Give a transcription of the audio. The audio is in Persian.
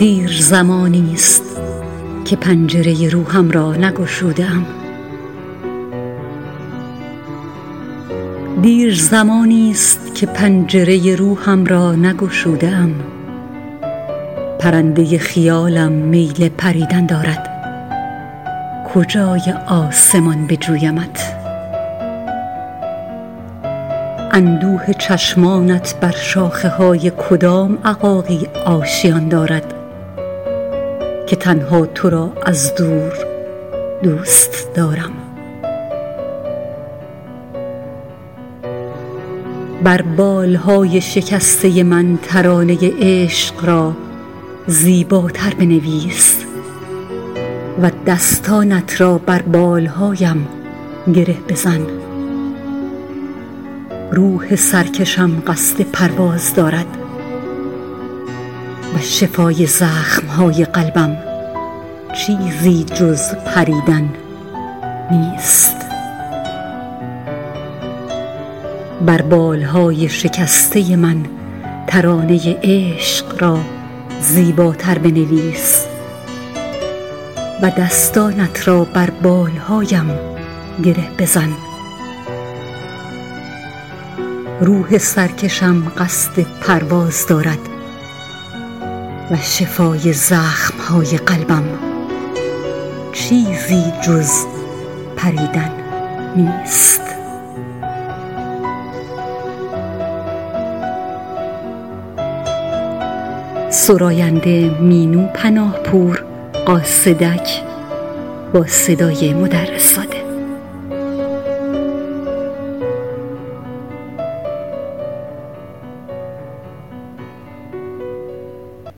دیر زمانی است که پنجره روحم را نگشودم، دیر زمانی است که پنجره روحم را نگشودم. پرنده خیالم میل پریدن دارد، کجای آسمان بجویمت؟ اندوه چشمانت بر شاخه های کدام عقاقی آشیان دارد که تنها تو را از دور دوست دارم. بر بالهای شکسته من ترانه عشق را زیباتر بنویس و دستانت را بر بالهایم گره بزن. روح سرکشم قصد پرواز دارد و شفای زخمهای قلبم چیزی جز پریدن نیست. بر بالهای شکسته من ترانه عشق را زیباتر بنویس و دستانت را بر بالهایم گره بزن. روح سرکشم قصد پرواز دارد و شفای زخمهای قلبم چیزی جز پریدن نیست. سراینده مینو پناهپور قاصدک با صدای مدرس زاده.